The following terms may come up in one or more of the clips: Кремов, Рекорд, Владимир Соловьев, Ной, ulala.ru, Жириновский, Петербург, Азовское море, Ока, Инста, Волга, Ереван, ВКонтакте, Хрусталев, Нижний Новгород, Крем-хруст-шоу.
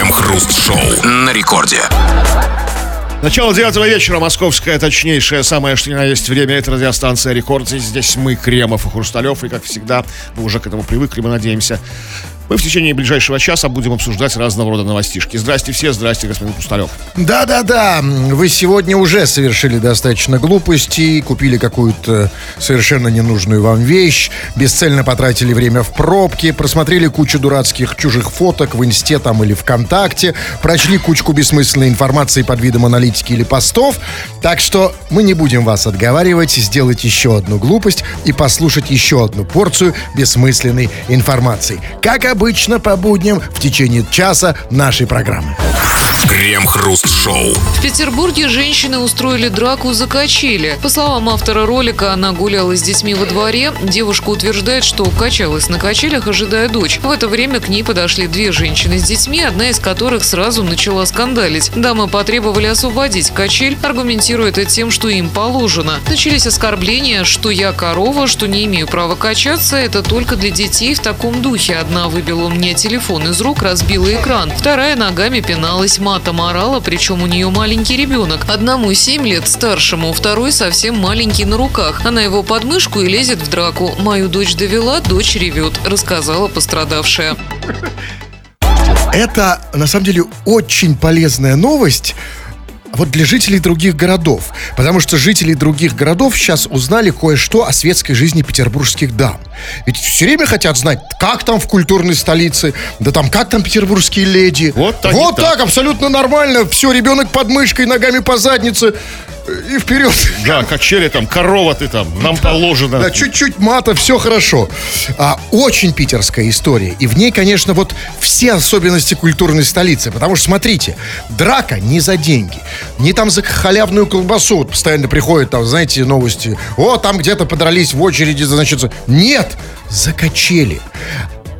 Крем-хруст-шоу на Рекорде. Начало 9 вечера, московское, точнейшее, самое что ни на есть время, это радиостанция «Рекорд». И здесь мы, Кремов и Хрусталев, и, как всегда, вы уже к этому привыкли, мы надеемся. Мы в течение ближайшего часа будем обсуждать разного рода новостишки. Здрасте все, здрасте, господин Хрусталев. Да-да-да, вы сегодня уже совершили достаточно глупостей, купили какую-то совершенно ненужную вам вещь, бесцельно потратили время в пробке, просмотрели кучу дурацких чужих фоток в Инсте там или ВКонтакте, прочли кучку бессмысленной информации под видом аналитики или постов. Так что мы не будем вас отговаривать сделать еще одну глупость и послушать еще одну порцию бессмысленной информации. Как обычно. Обычно по будням в течение часа нашей программы. Крем-хруст-шоу. В Петербурге женщины устроили драку за качели. По словам автора ролика, она гуляла с детьми во дворе. Девушка утверждает, что качалась на качелях, ожидая дочь. В это время к ней подошли две женщины с детьми, одна из которых сразу начала скандалить. Дамы потребовали освободить качель, аргументируя это тем, что им положено. Начались оскорбления, что я корова, что не имею права качаться, это только для детей в таком духе. Одна выбила у меня телефон из рук, разбила экран. Вторая ногами пиналась матом, орала, причем у нее маленький ребенок. Одному 7 лет, старшему, второй совсем маленький на руках. Она его под мышку и лезет в драку. Мою дочь довела, дочь ревет, рассказала пострадавшая. Это, на самом деле, очень полезная новость. Вот для жителей других городов. Потому что жители других городов сейчас узнали кое-что о светской жизни петербургских дам. Ведь все время хотят знать, как там в культурной столице, да там как там петербургские леди. Вот так, абсолютно нормально. Все, ребенок под мышкой, ногами по заднице. И вперед. Да, качели там, корова ты там, нам положено. Да, чуть-чуть мата, все хорошо. Очень питерская история. И в ней, конечно, вот все особенности культурной столицы. Потому что, смотрите, драка не за деньги. Не там за халявную колбасу. Вот постоянно приходят там, знаете, новости. О, там где-то подрались в очереди, значит... Нет, за качели.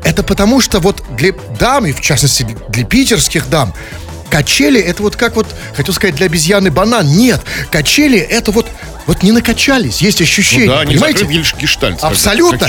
Это потому что вот для дам, и в частности для питерских дам, качели — это вот как вот, хотел сказать, для обезьяны банан. Нет, качели — это вот не накачались, есть ощущение, ну да, понимаете? Не закрыт гештальт. Абсолютно.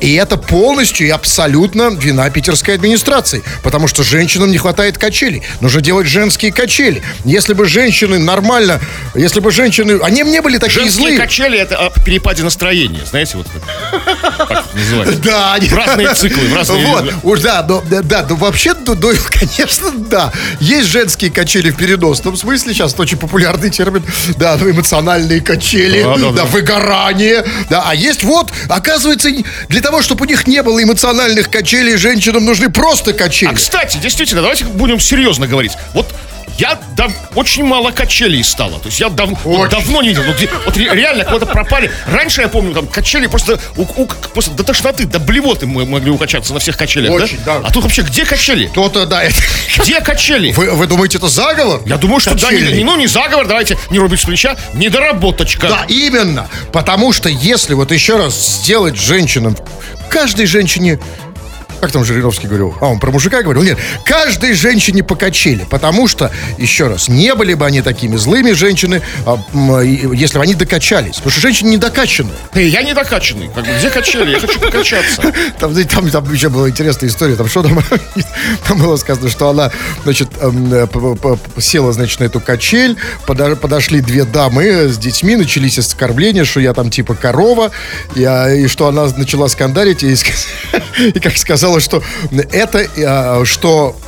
И это полностью и абсолютно вина питерской администрации, потому что женщинам не хватает качелей. Нужно делать женские качели. Если бы женщины нормально, если бы женщины... Они не были такие женские злые. Женские качели — это о перепаде настроения, знаете, вот так называется. Да. В разные циклы, в разные... Вот, да, ну вообще, конечно, да. Есть женские качели в переносном смысле, сейчас это очень популярный термин, да, эмоциональные качели, да, выгорание, да, а есть вот, оказывается, для того, чтобы у них не было эмоциональных качелей, женщинам нужны просто качели. А, кстати, действительно, давайте будем серьезно говорить, вот я очень мало качелей стало. То есть я давно не видел. Вот реально куда-то пропали. Раньше, я помню, там качели просто до тошноты, до блевоты мы могли укачаться на всех качелях. Очень, да? А тут вообще где качели? Кто-то, да. Где качели? Вы думаете, это заговор? Я думаю, что качели. Да. Не заговор, давайте не рубить с плеча. Недоработочка. Да, именно. Потому что если вот еще раз сделать женщинам, каждой женщине... Как там Жириновский говорил? А, он про мужика говорил? Нет, каждой женщине по качели. Потому что, еще раз, не были бы они такими злыми, женщины, если бы они докачались. Потому что женщины не докачаны. Я не докачанный. Где качели? Я хочу покачаться. Там еще была интересная история. Там было сказано, что она, значит, села, значит, на эту качель. Подошли две дамы с детьми. Начались оскорбления, что я там типа корова. И что она начала скандалить. И как сказала, что это, что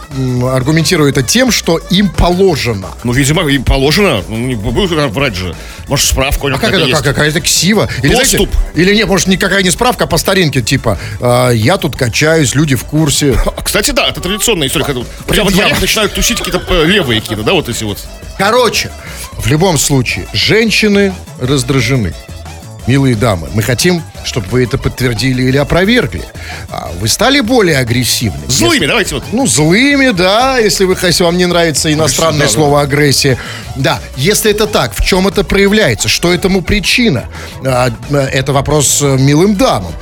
аргументирует это тем, что им положено. Ну, видимо, им положено. Ну, не буду брать же. Может, справку. А как это? Есть. Какая-то ксива? Или, доступ. Знаете, или нет, может, никакая не справка, а по старинке, типа, я тут качаюсь, люди в курсе. Кстати, да, это традиционная история. Когда во дворе начинают тусить какие-то левые какие-то, да, вот эти вот. Короче, в любом случае, женщины раздражены. Милые дамы, мы хотим, чтобы вы это подтвердили или опровергли. Вы стали более агрессивны. Злыми, если... давайте вот. Ну, злыми, да, если вам не нравится иностранное слово агрессия. Да, если это так, в чем это проявляется? Что этому причина? Это вопрос милым дамам.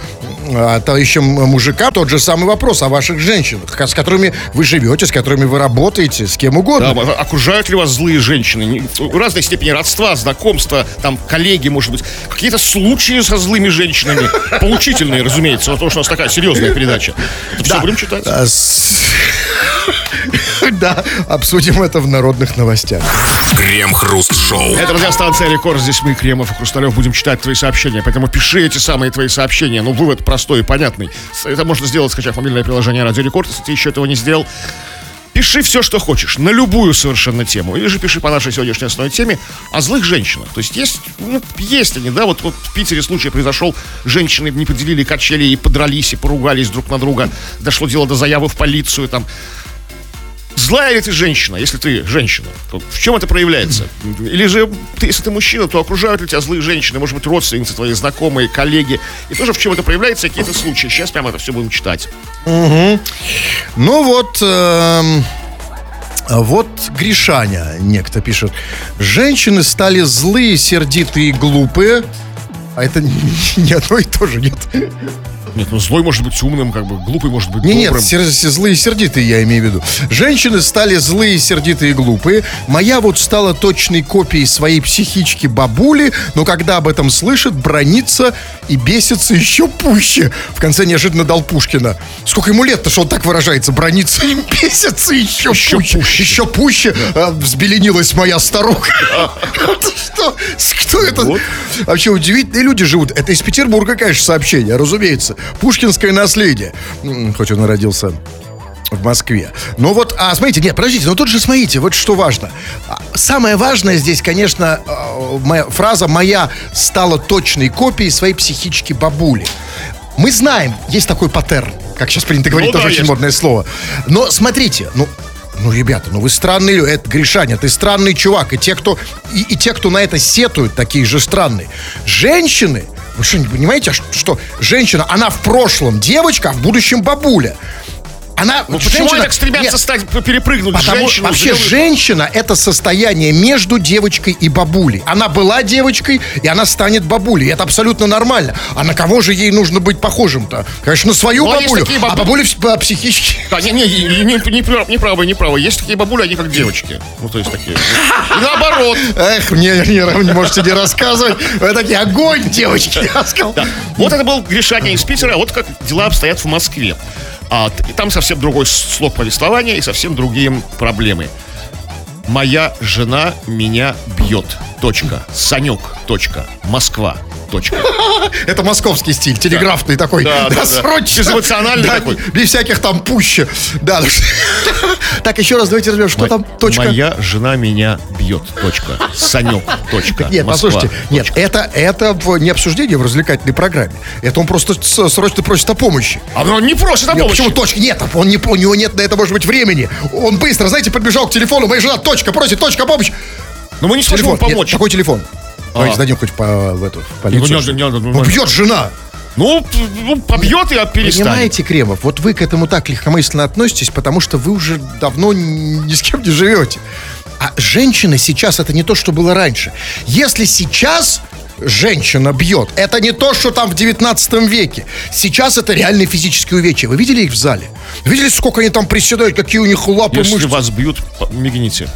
Товарищам мужика тот же самый вопрос о ваших женщинах, с которыми вы живете, с которыми вы работаете, с кем угодно. Да, окружают ли вас злые женщины? В разной степени родства, знакомства, там, коллеги, может быть. Какие-то случаи со злыми женщинами. Поучительные, разумеется, потому что у нас такая серьезная передача. Это все будем читать. Да, обсудим это в народных новостях. Крем-хруст-шоу. Это радиостанция «Рекорд». Здесь мы, Кремов и Хрусталев, будем читать твои сообщения. Поэтому пиши эти самые твои сообщения. Ну, вывод простой и понятный. Это можно сделать, скачав мобильное приложение «Радио Рекорд». Если ты еще этого не сделал, пиши все, что хочешь, на любую совершенно тему. Или же пиши по нашей сегодняшней основной теме о злых женщинах. То есть есть они, да, вот в Питере случай произошел. Женщины не поделили качели и подрались, и поругались друг на друга. Дошло дело до заявы в полицию, там. Злая ли ты женщина, если ты женщина? В чем это проявляется? Или же, если ты мужчина, то окружают ли тебя злые женщины? Может быть, родственницы твои, знакомые, коллеги? И тоже в чем это проявляется, какие-то случаи. Сейчас прямо это все будем читать. Угу. Ну вот, вот Гришаня некто пишет. Женщины стали злые, сердитые и глупые. А это не одно и то же, нет? Нет, ну злой может быть умным, как бы глупый может быть добрым. Нет, злые и сердитые я имею в виду. Женщины стали злые, сердитые и глупые. Моя вот стала точной копией своей психички бабули, но когда об этом слышит, бранится и бесится еще пуще. В конце неожиданно дал Пушкина. Сколько ему лет-то, что он так выражается? Бранится и бесится еще пуще. Еще пуще, да. Взбеленилась моя старуха. Что это? Вообще удивительные люди живут. Это из Петербурга, конечно, сообщение, разумеется. Пушкинское наследие. Хоть он и родился в Москве. Но вот, смотрите, нет, подождите, но тут же смотрите, вот что важно. Самое важное здесь, конечно, моя фраза «моя стала точной копией своей психички бабули». Мы знаем, есть такой паттерн, как сейчас принято говорить, ну, тоже да, очень есть. Модное слово. Но смотрите, ребята, вы странные люди. Это, Гришаня, ты странный чувак. И те, кто на это сетуют, такие же странные. Женщины... Вы что, не понимаете, что женщина, она в прошлом девочка, а в будущем бабуля? Она, почему они так стремятся перепрыгнуть женщину? Вообще женщина – это состояние между девочкой и бабулей. Она была девочкой, и она станет бабулей. И это абсолютно нормально. А на кого же ей нужно быть похожим-то? Конечно, на свою бабулю. А бабули психически... Да, неправо. Есть такие бабули, они как девочки. Ну, то есть такие. И наоборот. Эх, мне не можете не рассказывать. Вы такие, огонь, девочки. Вот это был Гришаня из Питера. Вот как дела обстоят в Москве. И там совсем другой слог повествования и совсем другие проблемы. Моя жена меня бьет. Точка. Санек. Точка. Москва. Точка. Это московский стиль, телеграфный такой. Да, срочно. Эмоциональный такой. Без всяких там пуще. Да. Так, еще раз давайте разберем, что там точка. Моя жена меня бьет. Точка. Санек. Точка. Нет, послушайте. Нет, это не обсуждение в развлекательной программе. Это он просто срочно просит о помощи. А он не просит о помощи. Почему точка? Нет, у него нет на это, может быть, времени. Он быстро, знаете, подбежал к телефону. Моя жена точка просит, точка помощь. Но мы не сможем вам помочь. Нет, какой телефон? Давайте дадим хоть в полицию. Ну, бьет жена. Ну, побьет и перестанет. Понимаете, Кремов, вот вы к этому так легкомысленно относитесь, потому что вы уже давно ни с кем не живете. А женщина сейчас — это не то, что было раньше. Если сейчас женщина бьет, это не то, что там в 19 веке. Сейчас это реальные физические увечья. Вы видели их в зале? Видели, сколько они там приседают, какие у них лапы, мышцы? Если вас бьют, мигните.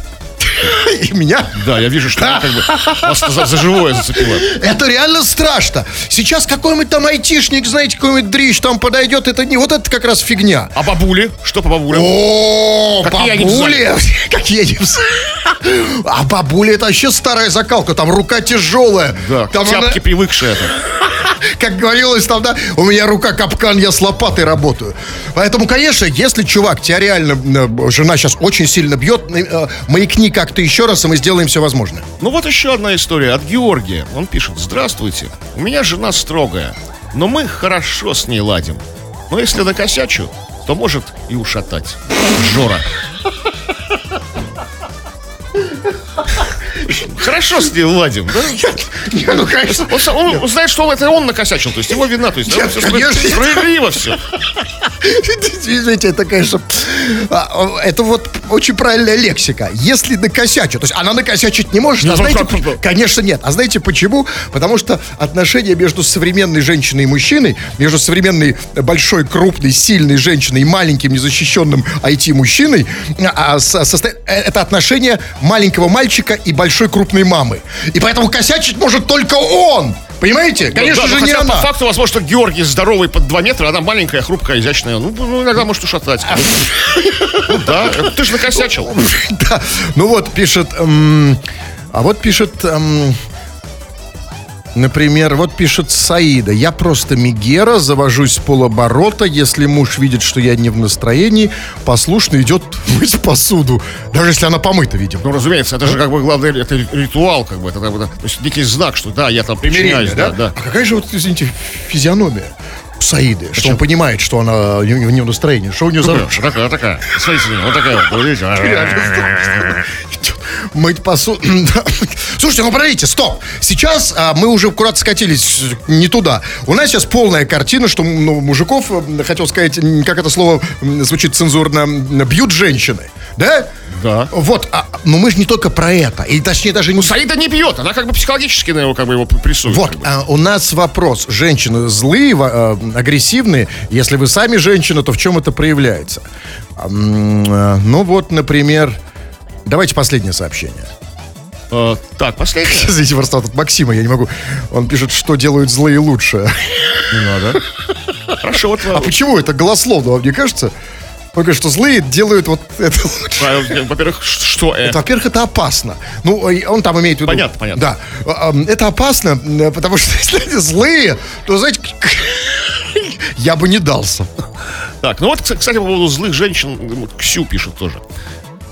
И меня? Да, я вижу, что она как бы вас за живое зацепила. Это реально страшно. Сейчас какой-нибудь там айтишник, знаете, какой-нибудь дрищ там подойдет. Это не вот это как раз фигня. А бабули? Что по бабулям? О, бабули! Какие они взяли? А бабули — это вообще старая закалка. Там рука тяжелая. Да, там тяпки привыкшие. Как говорилось там, да, у меня рука капкан, я с лопатой работаю. Поэтому, конечно, если, чувак, тебя реально жена сейчас очень сильно бьет, маякни как-то еще раз, и мы сделаем все возможное. Ну вот еще одна история от Георгия. Он пишет: здравствуйте, у меня жена строгая, но мы хорошо с ней ладим. Но если накосячу, то может и ушатать. Жора. Хорошо с ней ладим, да? Нет, ну конечно. Он знает, что это он накосячил, то есть его вина, то есть нет, все справедливо все. Извините, это, конечно, это вот очень правильная лексика. Если накосячу, то есть она накосячить не может, конечно, нет. А знаете почему? Потому что отношения между современной женщиной и мужчиной, между современной большой, крупной, сильной женщиной и маленьким, незащищенным IT-мужчиной, это отношения маленького мальчика и большой крупной мамы. И поэтому косячить может только он. Понимаете? Конечно да, же не она. По факту, возможно, Георгий здоровый под 2 метра, она маленькая, хрупкая, изящная. Ну иногда может ушатать. Да, ты же накосячил. Да, ну вот пишет... А вот пишет... Например, вот пишет Саида. Я просто мегера, завожусь с полоборота. Если муж видит, что я не в настроении, послушно идет мыть посуду. Даже если она помыта, видимо. Ну, разумеется, это же как бы главный ритуал. Как бы, это, то есть некий знак, что да, я там примиряюсь. Да? Да. А какая же, вот, извините, физиономия Саиды? Что он понимает, что она не в настроении. Что у нее за... Такая. Смотрите, вот такая вот. Мыть посуду. Слушайте, ну подождите, стоп. Сейчас мы уже аккуратно скатились не туда. У нас сейчас полная картина, что мужиков, хотел сказать, как это слово звучит цензурно, бьют женщины. Да? Да. Вот, но мы же не только про это. И точнее даже не... Ну, Саида не бьет, она как бы психологически на него как бы его прессует. Вот, как бы. У нас вопрос. Женщины злые, агрессивные. Если вы сами женщина, то в чем это проявляется? Ну вот, например... Давайте последнее сообщение. Так, последнее. Извините, просто от Максима я не могу. Он пишет, что делают злые лучше. Не надо. Хорошо, вот. А почему это голословно, вам не кажется? Он говорит, что злые делают вот это лучше. Во-первых, что это? Во-первых, это опасно. Ну, он там имеет в виду... Понятно. Да. Это опасно, потому что если они злые, то, знаете, я бы не дался. Так, ну вот, кстати, по поводу злых женщин, Ксю пишет тоже.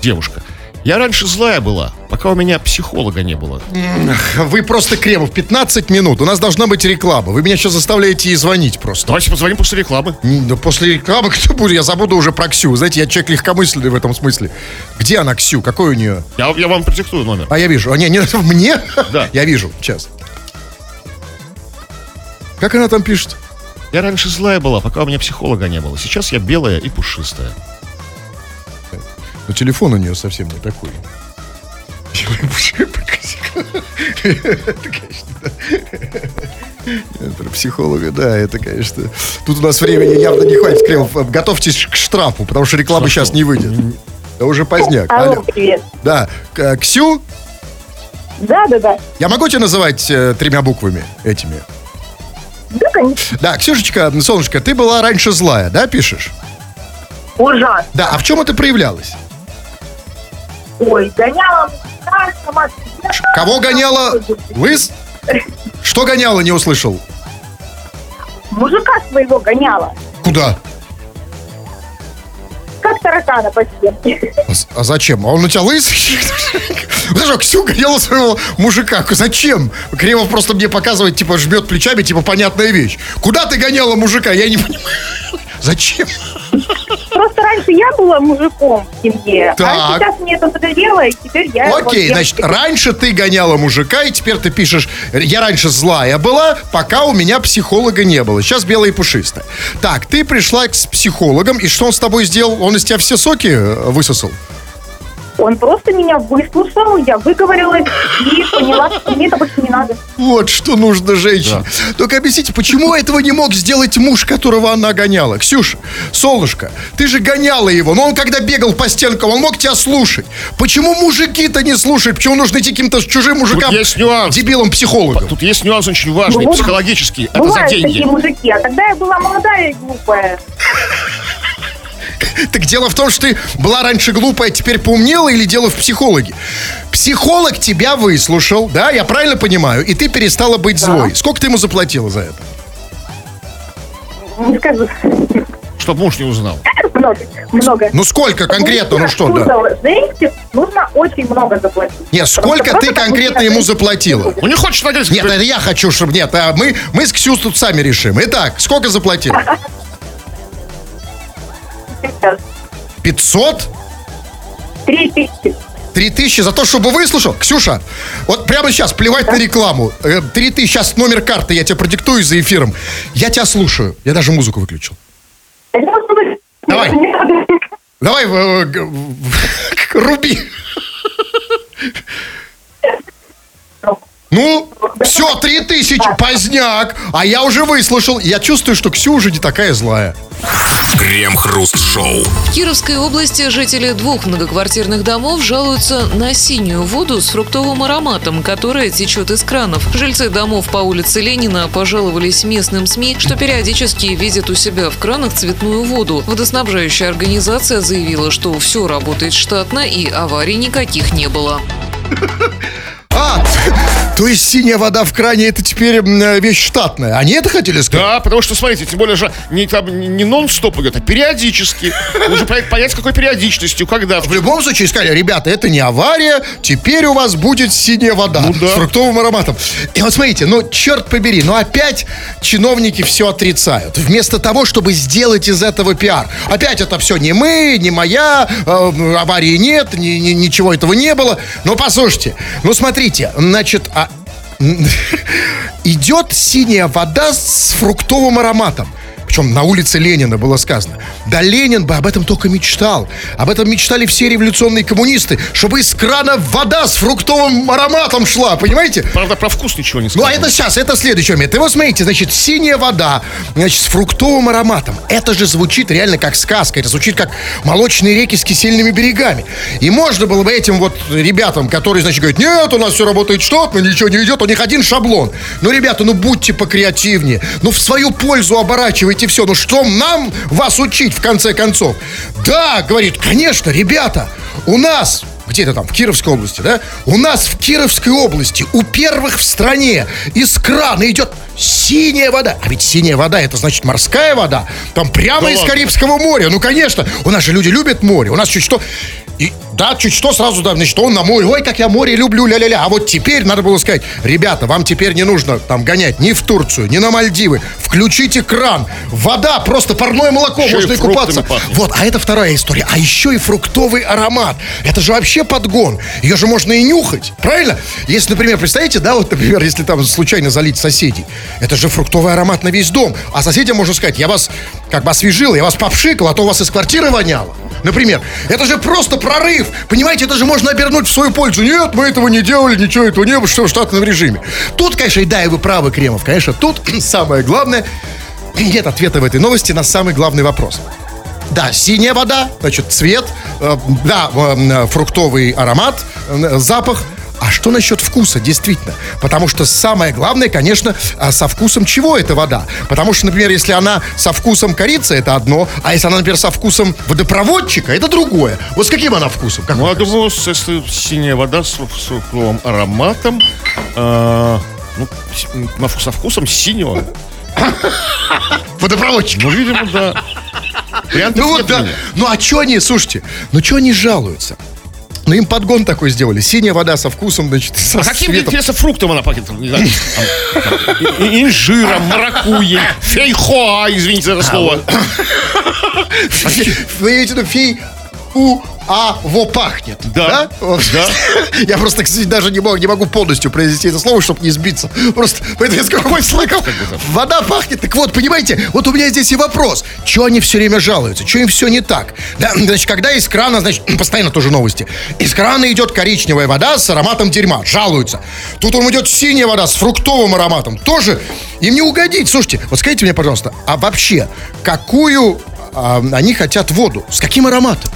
Девушка. Я раньше злая была, пока у меня психолога не было. Вы просто, Кремов, 15 минут. У нас должна быть реклама. Вы меня сейчас заставляете и звонить просто. Давайте позвоним после рекламы. После рекламы кто будет? Я забуду уже про Ксю. Знаете, я человек легкомысленный в этом смысле. Где она, Ксю? Какой у нее? Я вам продиктую номер. А я вижу. А не мне? Да. Я вижу. Сейчас. Как она там пишет? Я раньше злая была, пока у меня психолога не было. Сейчас я белая и пушистая. Но телефон у нее совсем не такой. Это, конечно, про психолога, да, это, конечно. Тут у нас времени явно не хватит, Кремов. Готовьтесь к штрафу, потому что реклама сейчас не выйдет. Да уже поздняк. Алло, привет. Да, Ксю? Да. Я могу тебя называть 3 буквами этими? Да, конечно. Да, Ксюшечка, солнышко, ты была раньше злая, да, пишешь? Ужасно. Да, а в чем это проявлялось? Ой, гоняла... Кого гоняла? Лыс? Что гоняла, не услышал? Мужика своего гоняла. Куда? Как таракана по стенке. А зачем? А он у тебя лысый? Подожди, Ксю гоняла своего мужика. Зачем? Кремов просто мне показывает, типа, жмет плечами, типа, понятная вещь. Куда ты гоняла мужика? Я не понимаю. Зачем? Просто раньше я была мужиком в семье, а сейчас мне это надоело, и теперь я... Окей, значит, раньше ты гоняла мужика, и теперь ты пишешь, я раньше злая была, пока у меня психолога не было. Сейчас белая и пушистая. Так, ты пришла с психологом, и что он с тобой сделал? Он из тебя все соки высосал? Он просто меня выслушал, я выговорилась и поняла, что мне это больше не надо. Вот что нужно женщине. Да. Только объясните, почему этого не мог сделать муж, которого она гоняла? Ксюша, солнышко, ты же гоняла его, но он когда бегал по стенкам, он мог тебя слушать. Почему мужики-то не слушают? Почему нужно идти каким-то чужим мужикам, дебилам-психологам? Тут есть нюанс очень важный, ну, психологический. Это за деньги. Такие мужики, а когда я была молодая и глупая... Так дело в том, что ты была раньше глупая, теперь поумнела, или дело в психологе? Психолог тебя выслушал, да, я правильно понимаю, и ты перестала быть злой. Сколько ты ему заплатила за это? Не скажу. Чтоб муж не узнал. Много. Ну сколько конкретно, ну что, да? Нужно очень много заплатить. Нет, сколько ты конкретно ему заплатила? Он не хочет надеяться. Нет, это я хочу, чтобы... Нет, мы с Ксюс тут сами решим. Итак, сколько заплатила? 500? 3000. 3000 за то, чтобы выслушал? Ксюша, вот прямо сейчас плевать на рекламу. 3000, сейчас номер карты я тебе продиктую за эфиром. Я тебя слушаю. Я даже музыку выключил. Давай. Давай, руби. Ну, Все, 3000, поздняк. А я уже выслушал. Я чувствую, что Ксю уже не такая злая. Крем-хруст-шоу. В Кировской области жители двух многоквартирных домов жалуются на синюю воду с фруктовым ароматом, которая течет из кранов. Жильцы домов по улице Ленина пожаловались местным СМИ, что периодически видят у себя в кранах цветную воду. Водоснабжающая организация заявила, что все работает штатно и аварий никаких не было. То есть синяя вода в кране — это теперь вещь штатная. Они это хотели сказать? Да, потому что, смотрите, тем более же не нон-стоп идет, а периодически. Нужно понять, с какой периодичностью, когда. В любом случае сказали: ребята, это не авария, теперь у вас будет синяя вода, ну, да, с фруктовым ароматом. И вот смотрите, ну черт побери, но опять чиновники все отрицают. Вместо того, чтобы сделать из этого пиар. Опять это все не мы, не моя, аварии нет, ничего этого не было. Но послушайте, ну смотрите, значит... идет синяя вода с фруктовым ароматом. Причем на улице Ленина было сказано. Да Ленин бы об этом только мечтал. Об этом мечтали все революционные коммунисты. Чтобы из крана вода с фруктовым ароматом шла, понимаете? Правда, про вкус ничего не сказано. Ну, а это сейчас, это следующий момент. И вот смотрите, значит, синяя вода, значит, с фруктовым ароматом. Это же звучит реально как сказка. Это звучит как молочные реки с кисельными берегами. И можно было бы этим вот ребятам, которые, значит, говорят: нет, у нас все работает штатно, ничего не идет. У них один шаблон. Ну, ребята, ну, будьте покреативнее. Ну, в свою пользу оборачивайте и все, ну что нам вас учить, в конце концов? Да, говорит, конечно, ребята, у нас, где-то там, в Кировской области, да? У нас в Кировской области, у первых в стране, из крана идет синяя вода. А ведь синяя вода, это значит морская вода. Там прямо из Карибского моря. Ну, конечно, у нас же люди любят море. У нас чуть что... И, да, чуть что, сразу, да, значит, он на море. Ой, как я море люблю, ля-ля-ля. А вот теперь надо было сказать: ребята, вам теперь не нужно там гонять ни в Турцию, ни на Мальдивы. Включите кран. Вода, просто парное молоко, еще можно и купаться. Вот, а это вторая история. А еще и фруктовый аромат. Это же вообще подгон. Ее же можно и нюхать, правильно? Если, например, представляете, да, вот, например, если там случайно залить соседей. Это же фруктовый аромат на весь дом. А соседям можно сказать: я вас как бы освежил, я вас попшикал, а то у вас из квартиры воняло. Например, это же просто прорыв. Понимаете, это же можно обернуть в свою пользу. Нет, мы этого не делали, ничего этого не было, что в штатном режиме. Тут, конечно, и да, и вы правы, Кремов, конечно, тут самое главное, нет ответа в этой новости на самый главный вопрос. Да, синяя вода, значит, цвет, да, фруктовый аромат, запах. А что насчет вкуса, действительно? Потому что самое главное, конечно, со вкусом чего эта вода? Потому что, например, если она со вкусом корицы, это одно. А если она, например, со вкусом водопроводчика, это другое. Вот с каким она вкусом? Как, ну, я думаю, если синяя вода с фруктовым ароматом, ну, со вкусом синего. Водопроводчик. Ну, видимо, да. Ну, вот, да. Ну, а что они, слушайте, ну, что они жалуются? Ну, им подгон такой сделали. Синяя вода со вкусом, значит, со каким, интересно, фруктом она пахнет? Инжиром, маракуйей, фейхоа, извините за это слово. Вы видите, ну, фейхоа пахнет. Да. Я просто, кстати, даже не могу полностью произнести это слово, чтобы не сбиться. Просто поэтому я скажу, слыкал. Вода пахнет. Так вот, понимаете, вот у меня здесь и вопрос. Чего они все время жалуются? Чего им все не так? Да, значит, когда из крана, значит, постоянно тоже новости. Из крана идет коричневая вода с ароматом дерьма. Жалуются. Тут вам идет синяя вода с фруктовым ароматом. Тоже им не угодить. Слушайте, вот скажите мне, пожалуйста, а вообще, какую они хотят воду? С каким ароматом?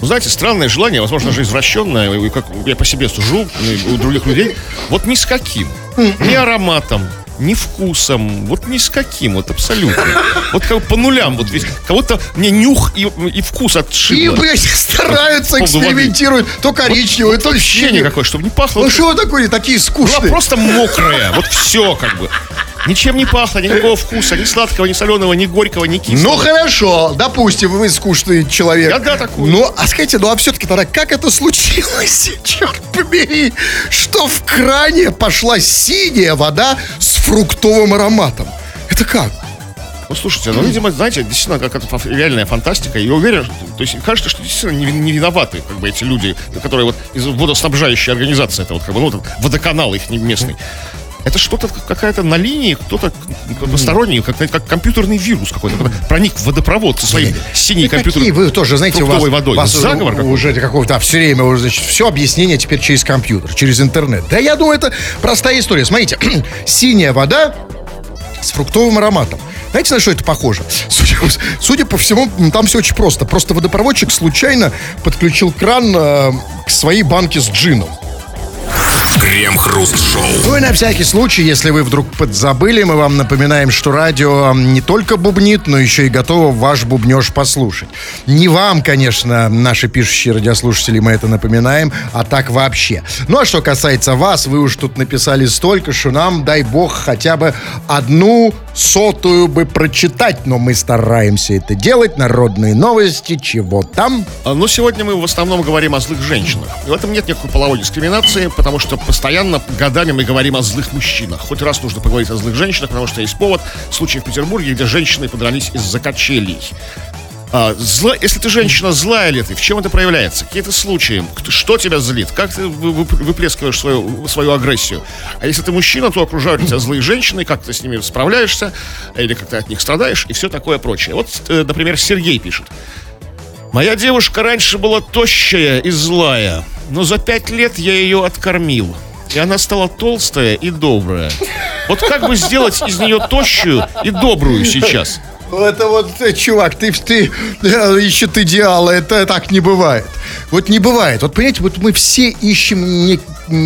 Ну, знаете, странное желание, возможно, даже извращенное, как я по себе сужу, у других людей, вот ни с каким, ни ароматом, ни вкусом, вот ни с каким, вот абсолютно. Вот как по нулям, вот весь, кого-то мне нюх и вкус отшибло. И, блядь, стараются, экспериментируют, то коричневое, вот, то щенье какое, чтобы не пахло. Ну, что вы такое, такие скучные? Была просто мокрая, вот все как бы. Ничем не пахло, никакого вкуса, ни сладкого, ни соленого, ни горького, ни кислого. Ну хорошо, допустим, вы скучный человек. Да, такой. Ну, а скажите, ну а все-таки тогда как это случилось? Черт побери, что в кране пошла синяя вода с фруктовым ароматом? Это как? Ну, слушайте, ну, видимо, знаете, действительно, какая-то реальная фантастика. Я уверен, то есть кажется, что действительно не виноваты, как бы, эти люди, которые вот из водоснабжающей организации, это вот, как бы, ну, водоканал их местный. Это что-то, какая-то на линии, кто-то посторонний, как компьютерный вирус какой-то, проник в водопровод со своей синей компьютерной водой. Вы тоже, знаете, у вас заговор уже какого-то, все время, уже, значит, все объяснение теперь через компьютер, через интернет. Да я думаю, это простая история. Смотрите, синяя вода с фруктовым ароматом. Знаете, на что это похоже? Судя по всему, там все очень просто. Просто водопроводчик случайно подключил кран к своей банке с джином. Крем-хруст-шоу. Ну и на всякий случай, если вы вдруг подзабыли, мы вам напоминаем, что радио не только бубнит, но еще и готово ваш бубнёж послушать. Не вам, конечно, наши пишущие радиослушатели, мы это напоминаем, а так вообще. Ну а что касается вас, вы уж тут написали столько, что нам, дай бог, хотя бы 1/100 бы прочитать, но мы стараемся это делать. Народные новости, чего там? Ну, сегодня мы в основном говорим о злых женщинах. И в этом нет никакой половой дискриминации, потому что постоянно, годами мы говорим о злых мужчинах. Хоть раз нужно поговорить о злых женщинах, потому что есть повод. Случай в Петербурге, где женщины подрались из-за качелей. Если ты женщина, злая ли ты? В чем это проявляется? Какие-то случаи? Что тебя злит? Как ты выплескиваешь свою агрессию? А если ты мужчина, то окружают тебя злые женщины. Как ты с ними справляешься? Или как ты от них страдаешь? И все такое прочее. Вот, например, Сергей пишет. Моя девушка раньше была тощая и злая, но за 5 лет я ее откормил. И она стала толстая и добрая. Вот как бы сделать из нее тощую и добрую сейчас? Это вот, чувак, ты ищет идеалы, это так не бывает. Вот не бывает. Вот, понимаете, вот мы все ищем...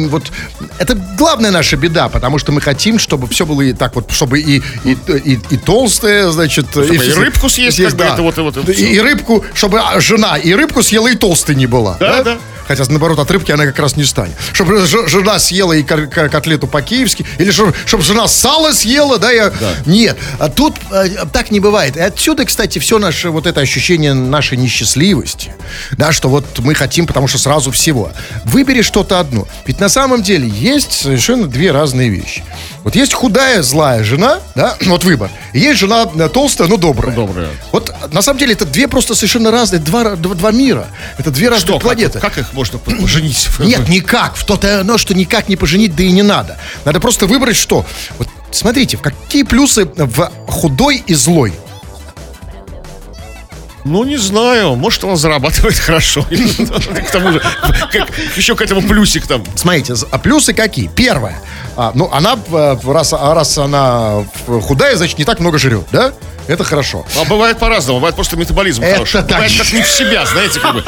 Вот это главная наша беда, потому что мы хотим, чтобы все было и так вот, чтобы и толстое, значит... и рыбку съесть, как бы, да. И рыбку, чтобы жена и рыбку съела, и толстой не была. Да. Хотя, наоборот, от рыбки она как раз не станет. Чтобы жена съела и котлету по-киевски, или чтобы жена сало съела, да. Нет, а тут так не бывает. И отсюда, кстати, все наше вот это ощущение нашей несчастливости, да, что вот мы хотим, потому что сразу всего. Выбери что-то одно. Ведь на самом деле есть совершенно две разные вещи. Вот есть худая, злая жена, да, вот выбор. И есть жена толстая, но добрая. Вот на самом деле это две просто совершенно разные, два мира. Это две разные планеты. Как их можно поженить? Нет, никак. В то-то оно, что никак не поженить, да и не надо. Надо просто выбрать что. Вот смотрите, какие плюсы в худой и злой. Ну, не знаю. Может, он зарабатывает хорошо. К тому же, еще к этому плюсик там. Смотрите, а плюсы какие? Первое. Ну, она, раз она худая, значит, не так много жрет, да? Это хорошо. А бывает по-разному. Бывает просто метаболизм хороший. Бывает как не в себя, знаете, как бы.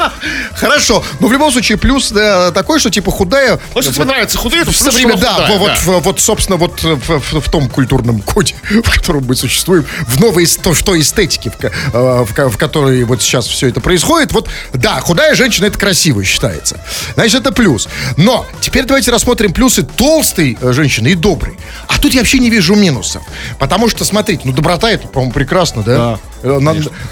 Хорошо. Но в любом случае плюс такой, что типа худая... Ну, если тебе нравится худая, то все время худая. Вот, собственно, вот в том культурном коде, в котором мы существуем, в новой, в той эстетике, в которой вот сейчас все это происходит, вот, да, худая женщина — это красиво считается. Значит, это плюс. Но теперь давайте рассмотрим плюсы толстой женщины и доброй. А тут я вообще не вижу минусов. Потому что, смотрите, ну, доброта — это, по-моему, прекрасно, да? Да.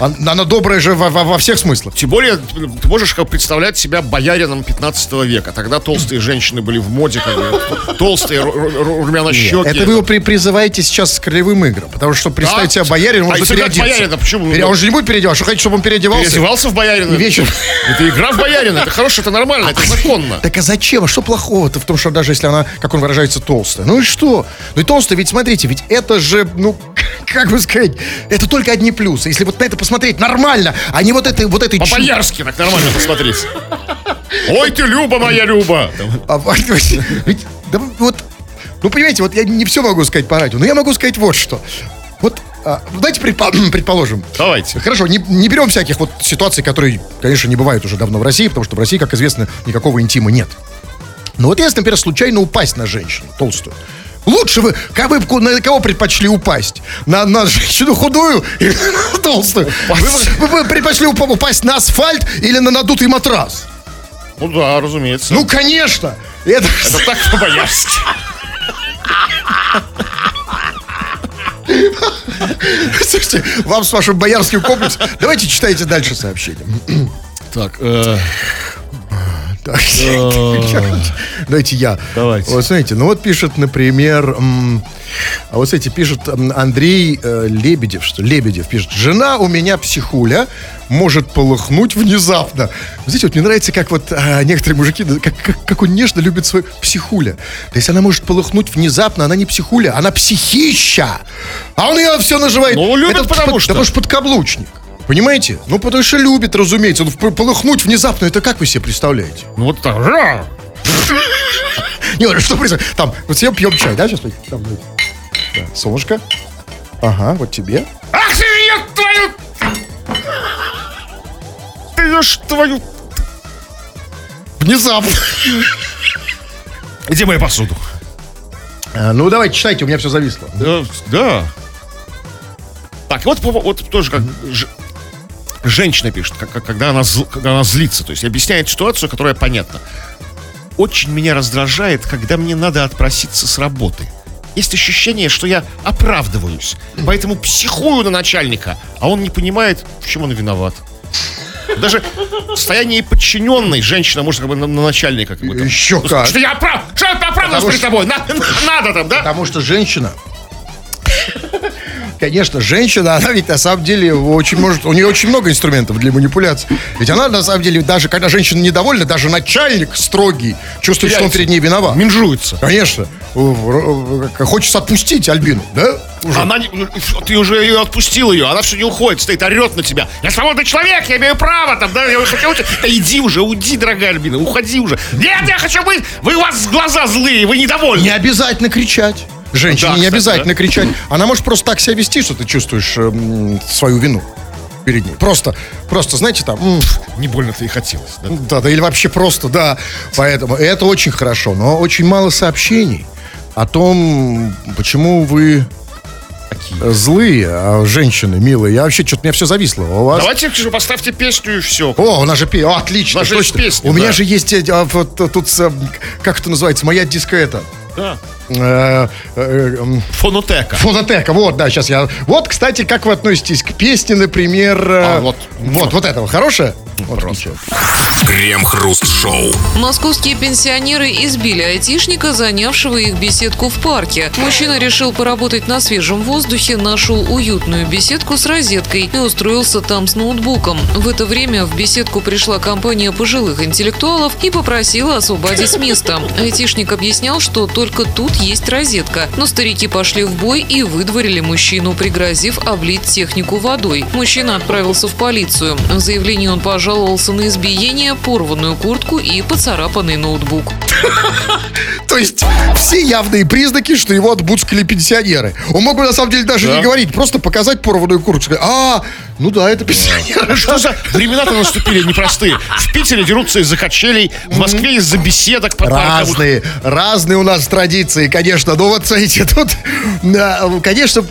Она добрая же во всех смыслах. Тем более, ты можешь представлять себя боярином 15 века. Тогда толстые женщины были в моде, как бы, толстые, румянощеки. Это вы его призываете сейчас к ролевым играм. Потому что представить себя боярином, он же переодется. Боярина, почему? Он же не будет переодеваться. Что хотите, чтобы он переодевался? Переодевался в боярина. Вечером. Это игра в боярина. Это хорошо, это нормально, это законно. Так а зачем? А что плохого-то в том, что даже если она, как он выражается, толстая? Ну и что? Ну и толстая, ведь смотрите, ведь это же, ну, как бы сказать... Это только одни плюсы. Если вот на это посмотреть нормально, а не вот этой... По-боярски так нормально посмотреть. Ой, ты, Люба моя, Люба! Ну, понимаете, вот я не все могу сказать по радио, но я могу сказать вот что. Вот давайте предположим. Давайте. Хорошо, не берем всяких вот ситуаций, которые, конечно, не бывают уже давно в России, потому что в России, как известно, никакого интима нет. Но вот если, например, случайно упасть на женщину толстую, лучше вы на кого предпочли упасть? На женщину худую или на толстую? Вы предпочли упасть на асфальт или на надутый матрас? Ну да, разумеется. Ну, конечно! Это так по-боярски. Слушайте, вам с вашим боярским комплексом... Давайте читайте дальше сообщение. Так, Так, давайте я. Давайте. Вот смотрите, ну вот пишет, например, а вот смотрите, пишет Андрей Лебедев, что Лебедев пишет: жена у меня психуля, может полыхнуть внезапно. Знаете, вот мне нравится, как вот некоторые мужики, как он нежно любит свою психуля. То есть она может полыхнуть внезапно, она не психуля, она психища. А он ее все называет. Ну, любит, потому что. Потому что подкаблучник. Понимаете? Ну, потому что любит, разумеется. Он полыхнуть внезапно, это как вы себе представляете? Ну, вот так. Не, что происходит? Там, вот все пьем чай, да? Сейчас, там, солнышко. Ага, вот тебе. Ах ты, я твою... Ты ж твою... Внезапно. Где моя посуда? Ну, давайте, читайте, у меня все зависло. Да. Так, вот тоже как... Женщина пишет, когда она злится. То есть объясняет ситуацию, которая понятна. Очень меня раздражает, когда мне надо отпроситься с работы. Есть ощущение, что я оправдываюсь. Поэтому психую на начальника, а он не понимает, в чем он виноват. Даже в состоянии подчиненной женщина может как бы на начальника как бы, там, еще как. Что я оправдываюсь перед тобой? Надо там, да? Потому что женщина... Конечно, женщина, она ведь на самом деле очень может... У нее очень много инструментов для манипуляций. Ведь она на самом деле, даже когда женщина недовольна, даже начальник строгий чувствует, что он перед ней виноват. Минжуется. Конечно. Хочется отпустить Альбину, да? Уже. Она... Ты уже ее отпустил ее, она все не уходит, стоит, орет на тебя. Я свободный человек, я имею право там, да? Я хочу... Да иди уже, уйди, дорогая Альбина, уходи уже. Нет, я хочу быть... Вы у вас глаза злые, вы недовольны. Не обязательно кричать. Женщине не обязательно кричать. Она может просто так себя вести, что ты чувствуешь свою вину перед ней. Просто, знаете, там... Не больно-то и хотелось. Да, или вообще просто, да. Поэтому это очень хорошо. Но очень мало сообщений о том, почему вы... Какие? Злые, а женщины милые. Я вообще, что-то у меня все зависло. У вас... Давайте поставьте песню и все. О, у нас же песня. Отлично. У нас же есть песня, У меня же есть тут, как это называется, моя диска это. Да. Фонотека. Фонотека, вот, да, сейчас я. Вот, кстати, как вы относитесь к песне, например. Вот этого. Хорошая? Вот хорошая. Крем-хруст-шоу. Московские пенсионеры избили айтишника, занявшего их беседку в парке. Мужчина решил поработать на свежем воздухе, нашел уютную беседку с розеткой и устроился там с ноутбуком. В это время в беседку пришла компания пожилых интеллектуалов и попросила освободить место. Айтишник объяснял, что только тут есть розетка. Но старики пошли в бой и выдворили мужчину, пригрозив облить технику водой. Мужчина отправился в полицию. В заявлении он пожаловался на избиение, порванную куртку и поцарапанный ноутбук. То есть все явные признаки, что его отбудскали пенсионеры. Он мог бы на самом деле даже не говорить, просто показать порванную куртку. Ну да, это пенсионеры. Что за времена-то наступили непростые? В Питере дерутся из-за качелей, в Москве из-за беседок. Разные у нас традиции, конечно. Ну вот, смотрите, тут, конечно,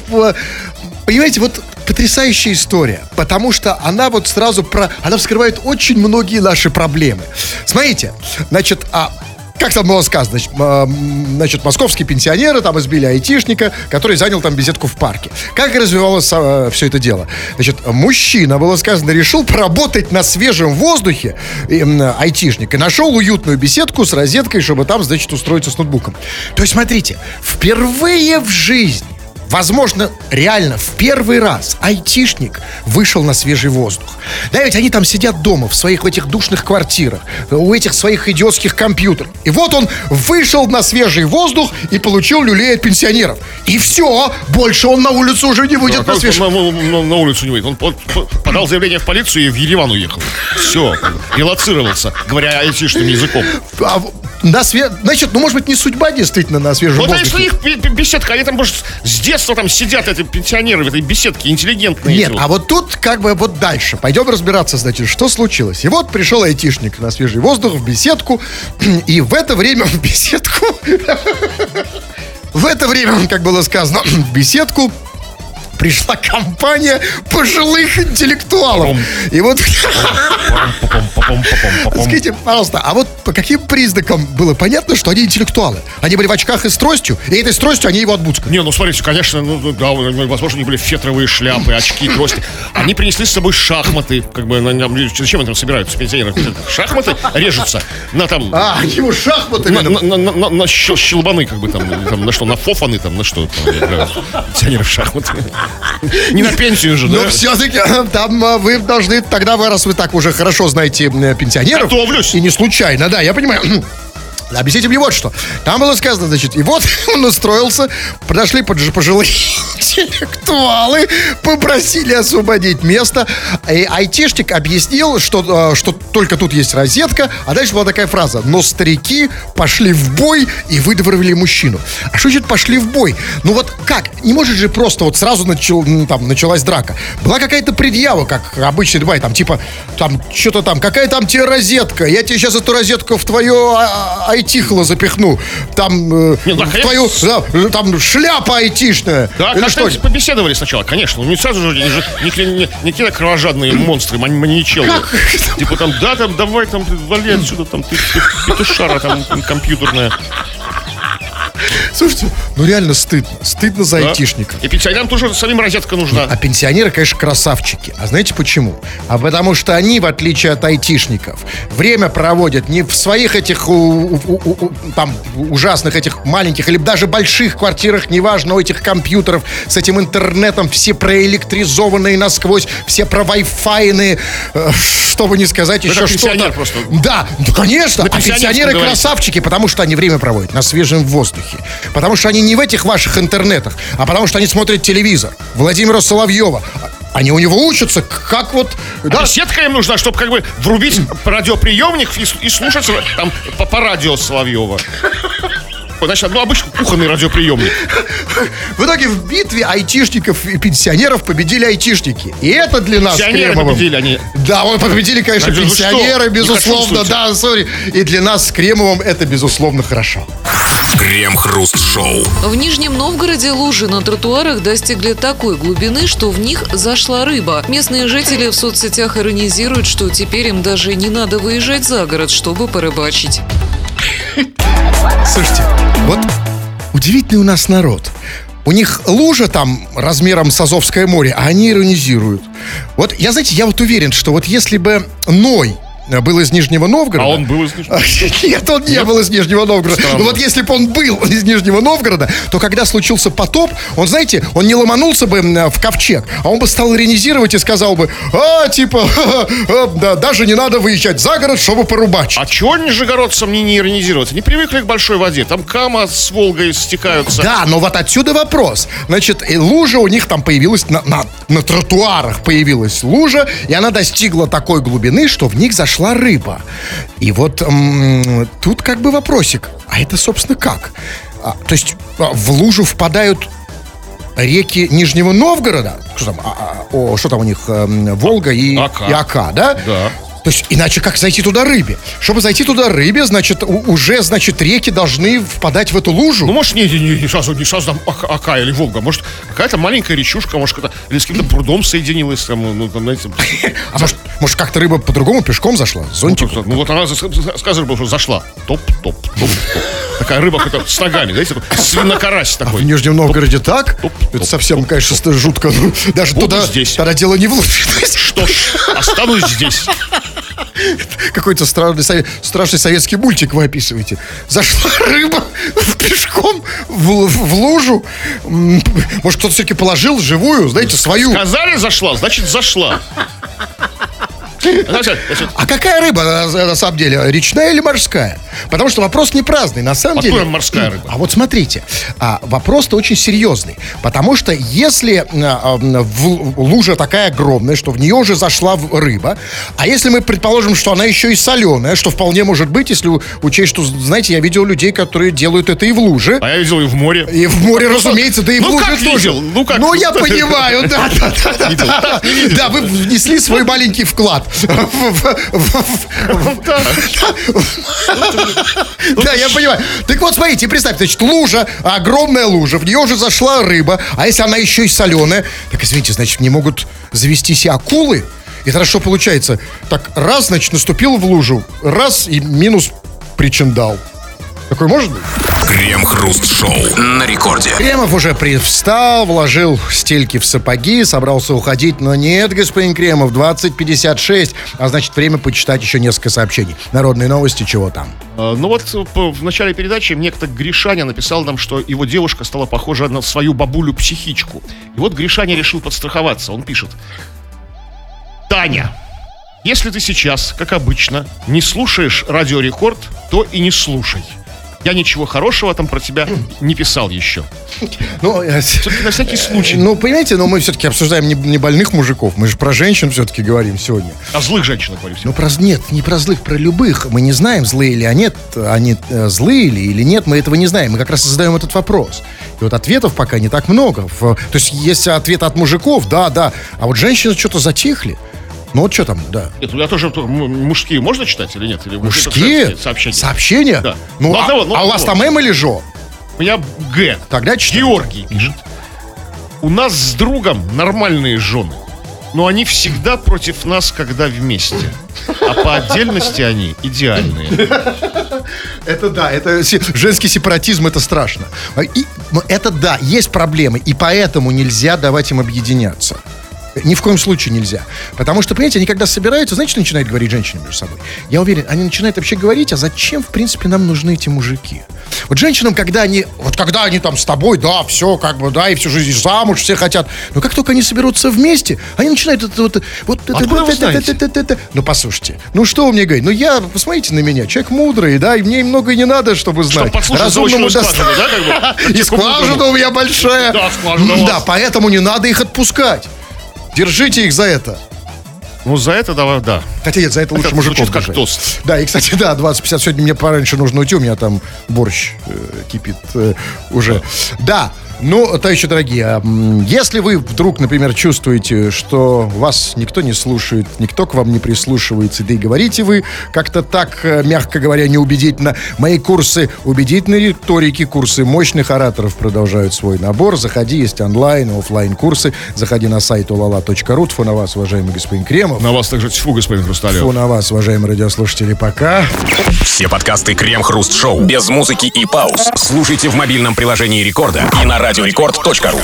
понимаете, вот потрясающая история. Потому что она вот сразу она вскрывает очень многие наши проблемы. Смотрите, значит, как там было сказано, значит, московские пенсионеры там избили айтишника, который занял там беседку в парке. Как развивалось все это дело? Значит, мужчина, было сказано, решил поработать на свежем воздухе, айтишник, и нашел уютную беседку с розеткой, чтобы там, значит, устроиться с ноутбуком. То есть, смотрите, впервые в жизни, возможно, реально в первый раз айтишник вышел на свежий воздух. Да, ведь они там сидят дома, в своих этих душных квартирах, у этих своих идиотских компьютеров. И вот он вышел на свежий воздух и получил люлей от пенсионеров. И все, больше он на улицу уже не выйдет. На улицу не выйдет. Он подал заявление в полицию и в Ереван уехал. Все, релоцировался, говоря айтишным языком. Значит, ну, может быть, не судьба действительно на свежем воздухе. Вот если их беседка, они там, может, с детства там сидят эти пенсионеры в этой беседке, интеллигентные. Нет, а вот тут как бы вот дальше. Пойдем разбираться, значит, что случилось. И вот пришел айтишник на свежий воздух в беседку, и в это время в беседку... В это время, как было сказано, в беседку пришла компания пожилых интеллектуалов. И вот... Скажите, пожалуйста, а вот по каким признакам было понятно, что они интеллектуалы? Они были в очках и с тростью, и этой с тростью они его отбудкали. Не, ну смотрите, конечно, ну да, возможно, у них были фетровые шляпы, очки, трости. Они принесли с собой шахматы. Как бы, зачем они там собираются? Пенсионеры шахматы режутся на там... А, они его шахматы... На щелбаны, как бы там, на что, на фофаны там, на что. Пенсионеров шахматы. Не на пенсию же, да? Но все-таки там вы должны, тогда, раз вы так уже хорошо знаете пенсионеров... Готовлюсь. И не случайно, да, я понимаю... Объясните мне вот что. Там было сказано, значит, и вот он устроился, подошли пожилые интеллектуалы, попросили освободить место, и айтишник объяснил, что только тут есть розетка, а дальше была такая фраза: но старики пошли в бой и выдворили мужчину. А что значит пошли в бой? Ну вот как? Не может же просто вот сразу началась драка. Была какая-то предъява, как обычный бай, там типа, там что-то там, какая там тебе розетка, я тебе сейчас эту розетку в твою... айтихло запихну. Там твою там шляпа айтишная. Да, как-то побеседовали сначала, конечно. Ну, не сразу же не какие-то кровожадные монстры, маньячелы. Типа там, да, там, давай, там, вали отсюда, там, ты шара, там, компьютерная. Слушайте, ну реально стыдно. Стыдно за айтишников. И пенсионерам тоже самим розетка нужна. А пенсионеры, конечно, красавчики. А знаете почему? А потому что они, в отличие от айтишников, время проводят не в своих этих там ужасных этих маленьких или даже больших квартирах, неважно, у этих компьютеров с этим интернетом, все проэлектризованные насквозь, все провайфайные, что бы не сказать, еще это что-то. Пенсионер просто. Да, ну, конечно. А пенсионеры красавчики, потому что они время проводят на свежем воздухе. Потому что они не в этих ваших интернетах, а потому что они смотрят телевизор Владимира Соловьева. Они у него учатся, как вот... Да, сетка им нужна, чтобы как бы врубить радиоприемник и слушать там по радио Соловьева. Значит, ну, обычно кухонный радиоприемник. В итоге в битве айтишников и пенсионеров победили айтишники. И это для нас, Кремовым... Пенсионеры победили они. Да, мы победили, конечно, пенсионеры, безусловно. Да, сори. И для нас с Кремовым это, безусловно, хорошо. Крем-хруст-шоу. В Нижнем Новгороде лужи на тротуарах достигли такой глубины, что в них зашла рыба. Местные жители в соцсетях иронизируют, что теперь им даже не надо выезжать за город, чтобы порыбачить. Слушайте, вот удивительный у нас народ. У них лужа там размером с Азовское море, а они иронизируют. Вот я, знаете, я вот уверен, что вот если бы Ной был из Нижнего Новгорода... А он был из Нижнего Новгорода? Нет, он не был из Нижнего Новгорода. Но вот если бы он был из Нижнего Новгорода, то когда случился потоп, он, знаете, он не ломанулся бы в ковчег, а он бы стал иронизировать и сказал бы: а, типа, да, даже не надо выезжать за город, чтобы порубачить. А чего нижегородцам не иронизировать? Не привыкли к большой воде. Там Кама с Волгой стекаются. Да, но вот отсюда вопрос. Значит, лужа у них там появилась, на тротуарах появилась лужа, и она достигла такой глубины, что в них зашла рыба. И вот тут как бы вопросик. А это, собственно, как? То есть в лужу впадают реки Нижнего Новгорода? Что там у них? Волга и Ока, да? Да. То есть иначе как зайти туда рыбе? Чтобы зайти туда рыбе, значит, уже реки должны впадать в эту лужу. Ну, может, не сразу там Ока или Волга. Может, какая-то маленькая речушка, может, или с каким-то прудом соединилась. А может, как-то рыба по-другому пешком зашла? Зонтиком? Ну, вот она сказано было, что зашла. Топ-топ-топ. Такая рыба какая-то с ногами, знаете, свинокарась такой. В Нижнем Новгороде так? Это совсем, конечно, жутко. Даже туда дело не в лучшем. Что ж, останусь здесь. Какой-то страшный советский мультик вы описываете. Зашла рыба пешком в лужу. Может, кто-то все-таки положил живую, знаете, свою. Сказали зашла, значит зашла. А какая рыба на самом деле? Речная или морская? Потому что вопрос не праздный, на самом деле. Морская рыба. А вот смотрите, вопрос-то очень серьезный. Потому что если лужа такая огромная, что в нее уже зашла рыба, а если мы предположим, что она еще и соленая, что вполне может быть, если учесть, что, знаете, я видел людей, которые делают это и в луже. А я видел и в море. И в море, разумеется, да и в луже тоже. Ну, я понимаю, да. Да, вы внесли свой маленький вклад. Да, я понимаю. Так вот, смотрите, представьте, значит, лужа, огромная лужа, в нее уже зашла рыба, а если она еще и соленая, так, извините, значит, не могут завестись и акулы. И хорошо получается. Так, раз, значит, наступил в лужу, раз, и минус причиндал. Такой может быть? Крем-хруст-шоу на рекорде. Кремов уже привстал, вложил стельки в сапоги, собрался уходить. Но нет, господин Кремов, 20:56. А значит, время почитать еще несколько сообщений. Народные новости, чего там? Ну вот, в начале передачи некто Гришаня написал нам, что его девушка стала похожа на свою бабулю-психичку. И вот Гришаня решил подстраховаться. Он пишет: Таня, если ты сейчас, как обычно, не слушаешь радио Рекорд, то и не слушай. Я ничего хорошего там про тебя не писал еще. Ну, все-таки на всякий случай. Ну, понимаете, но мы все-таки обсуждаем не больных мужиков. Мы же про женщин все-таки говорим сегодня. О злых женщинах говорим сегодня. Ну, нет, не про злых, про любых. Мы не знаем, злые ли они злые ли или нет, мы этого не знаем. Мы как раз и задаем этот вопрос. И вот ответов пока не так много. То есть есть ответы от мужиков, да. А вот женщины что-то затихли. Ну вот что там, да. Нет, у меня тоже мужские можно читать или нет? Или мужские? Сообщения? Да. Ну, а у вас там М или Жо? У меня Г. Тогда читайте. Георгий пишет. У нас с другом нормальные жены, но они всегда против нас, когда вместе. А по отдельности они идеальные. Это да, это женский сепаратизм, это страшно. Это да, есть проблемы, и поэтому нельзя давать им объединяться. Ни в коем случае нельзя. Потому что, понимаете, они когда собираются, знаете, что начинают говорить женщины между собой? Я уверен, они начинают вообще говорить, а зачем, в принципе, нам нужны эти мужики? Вот женщинам, когда они там с тобой, да, все, как бы, да, и всю жизнь замуж все хотят. Но как только они соберутся вместе, они начинают это вот... Откуда вы знаете? Ну, послушайте, ну что вы мне говорите? Ну, посмотрите на меня, человек мудрый, да, и мне много не надо, чтобы знать. Разумному достаточно, да, как бы? И скважина у меня большая. Да, скважина. Да, поэтому не надо их отпускать. Держите их за это. Ну, за это давай, да. Хотя нет, за это лучше мужиков как тост. Да, и, кстати, да, 20:50. Сегодня мне пораньше нужно уйти, у меня там борщ кипит уже. Да, ну, товарищи дорогие, если вы вдруг, например, чувствуете, что вас никто не слушает, никто к вам не прислушивается, да и говорите вы как-то так, мягко говоря, неубедительно. Мои курсы убедительной риторики, курсы мощных ораторов продолжают свой набор. Заходи, есть онлайн, офлайн курсы. Заходи на сайт ulala.ru. Тьфу на вас, уважаемый господин Кремов. На вас также тьфу, господин Хрусталев. Тьфу на вас, уважаемые радиослушатели, пока. Все подкасты Крем-Хруст-Шоу без музыки и пауз слушайте в мобильном приложении Рекорда и на радиорекорд.ру.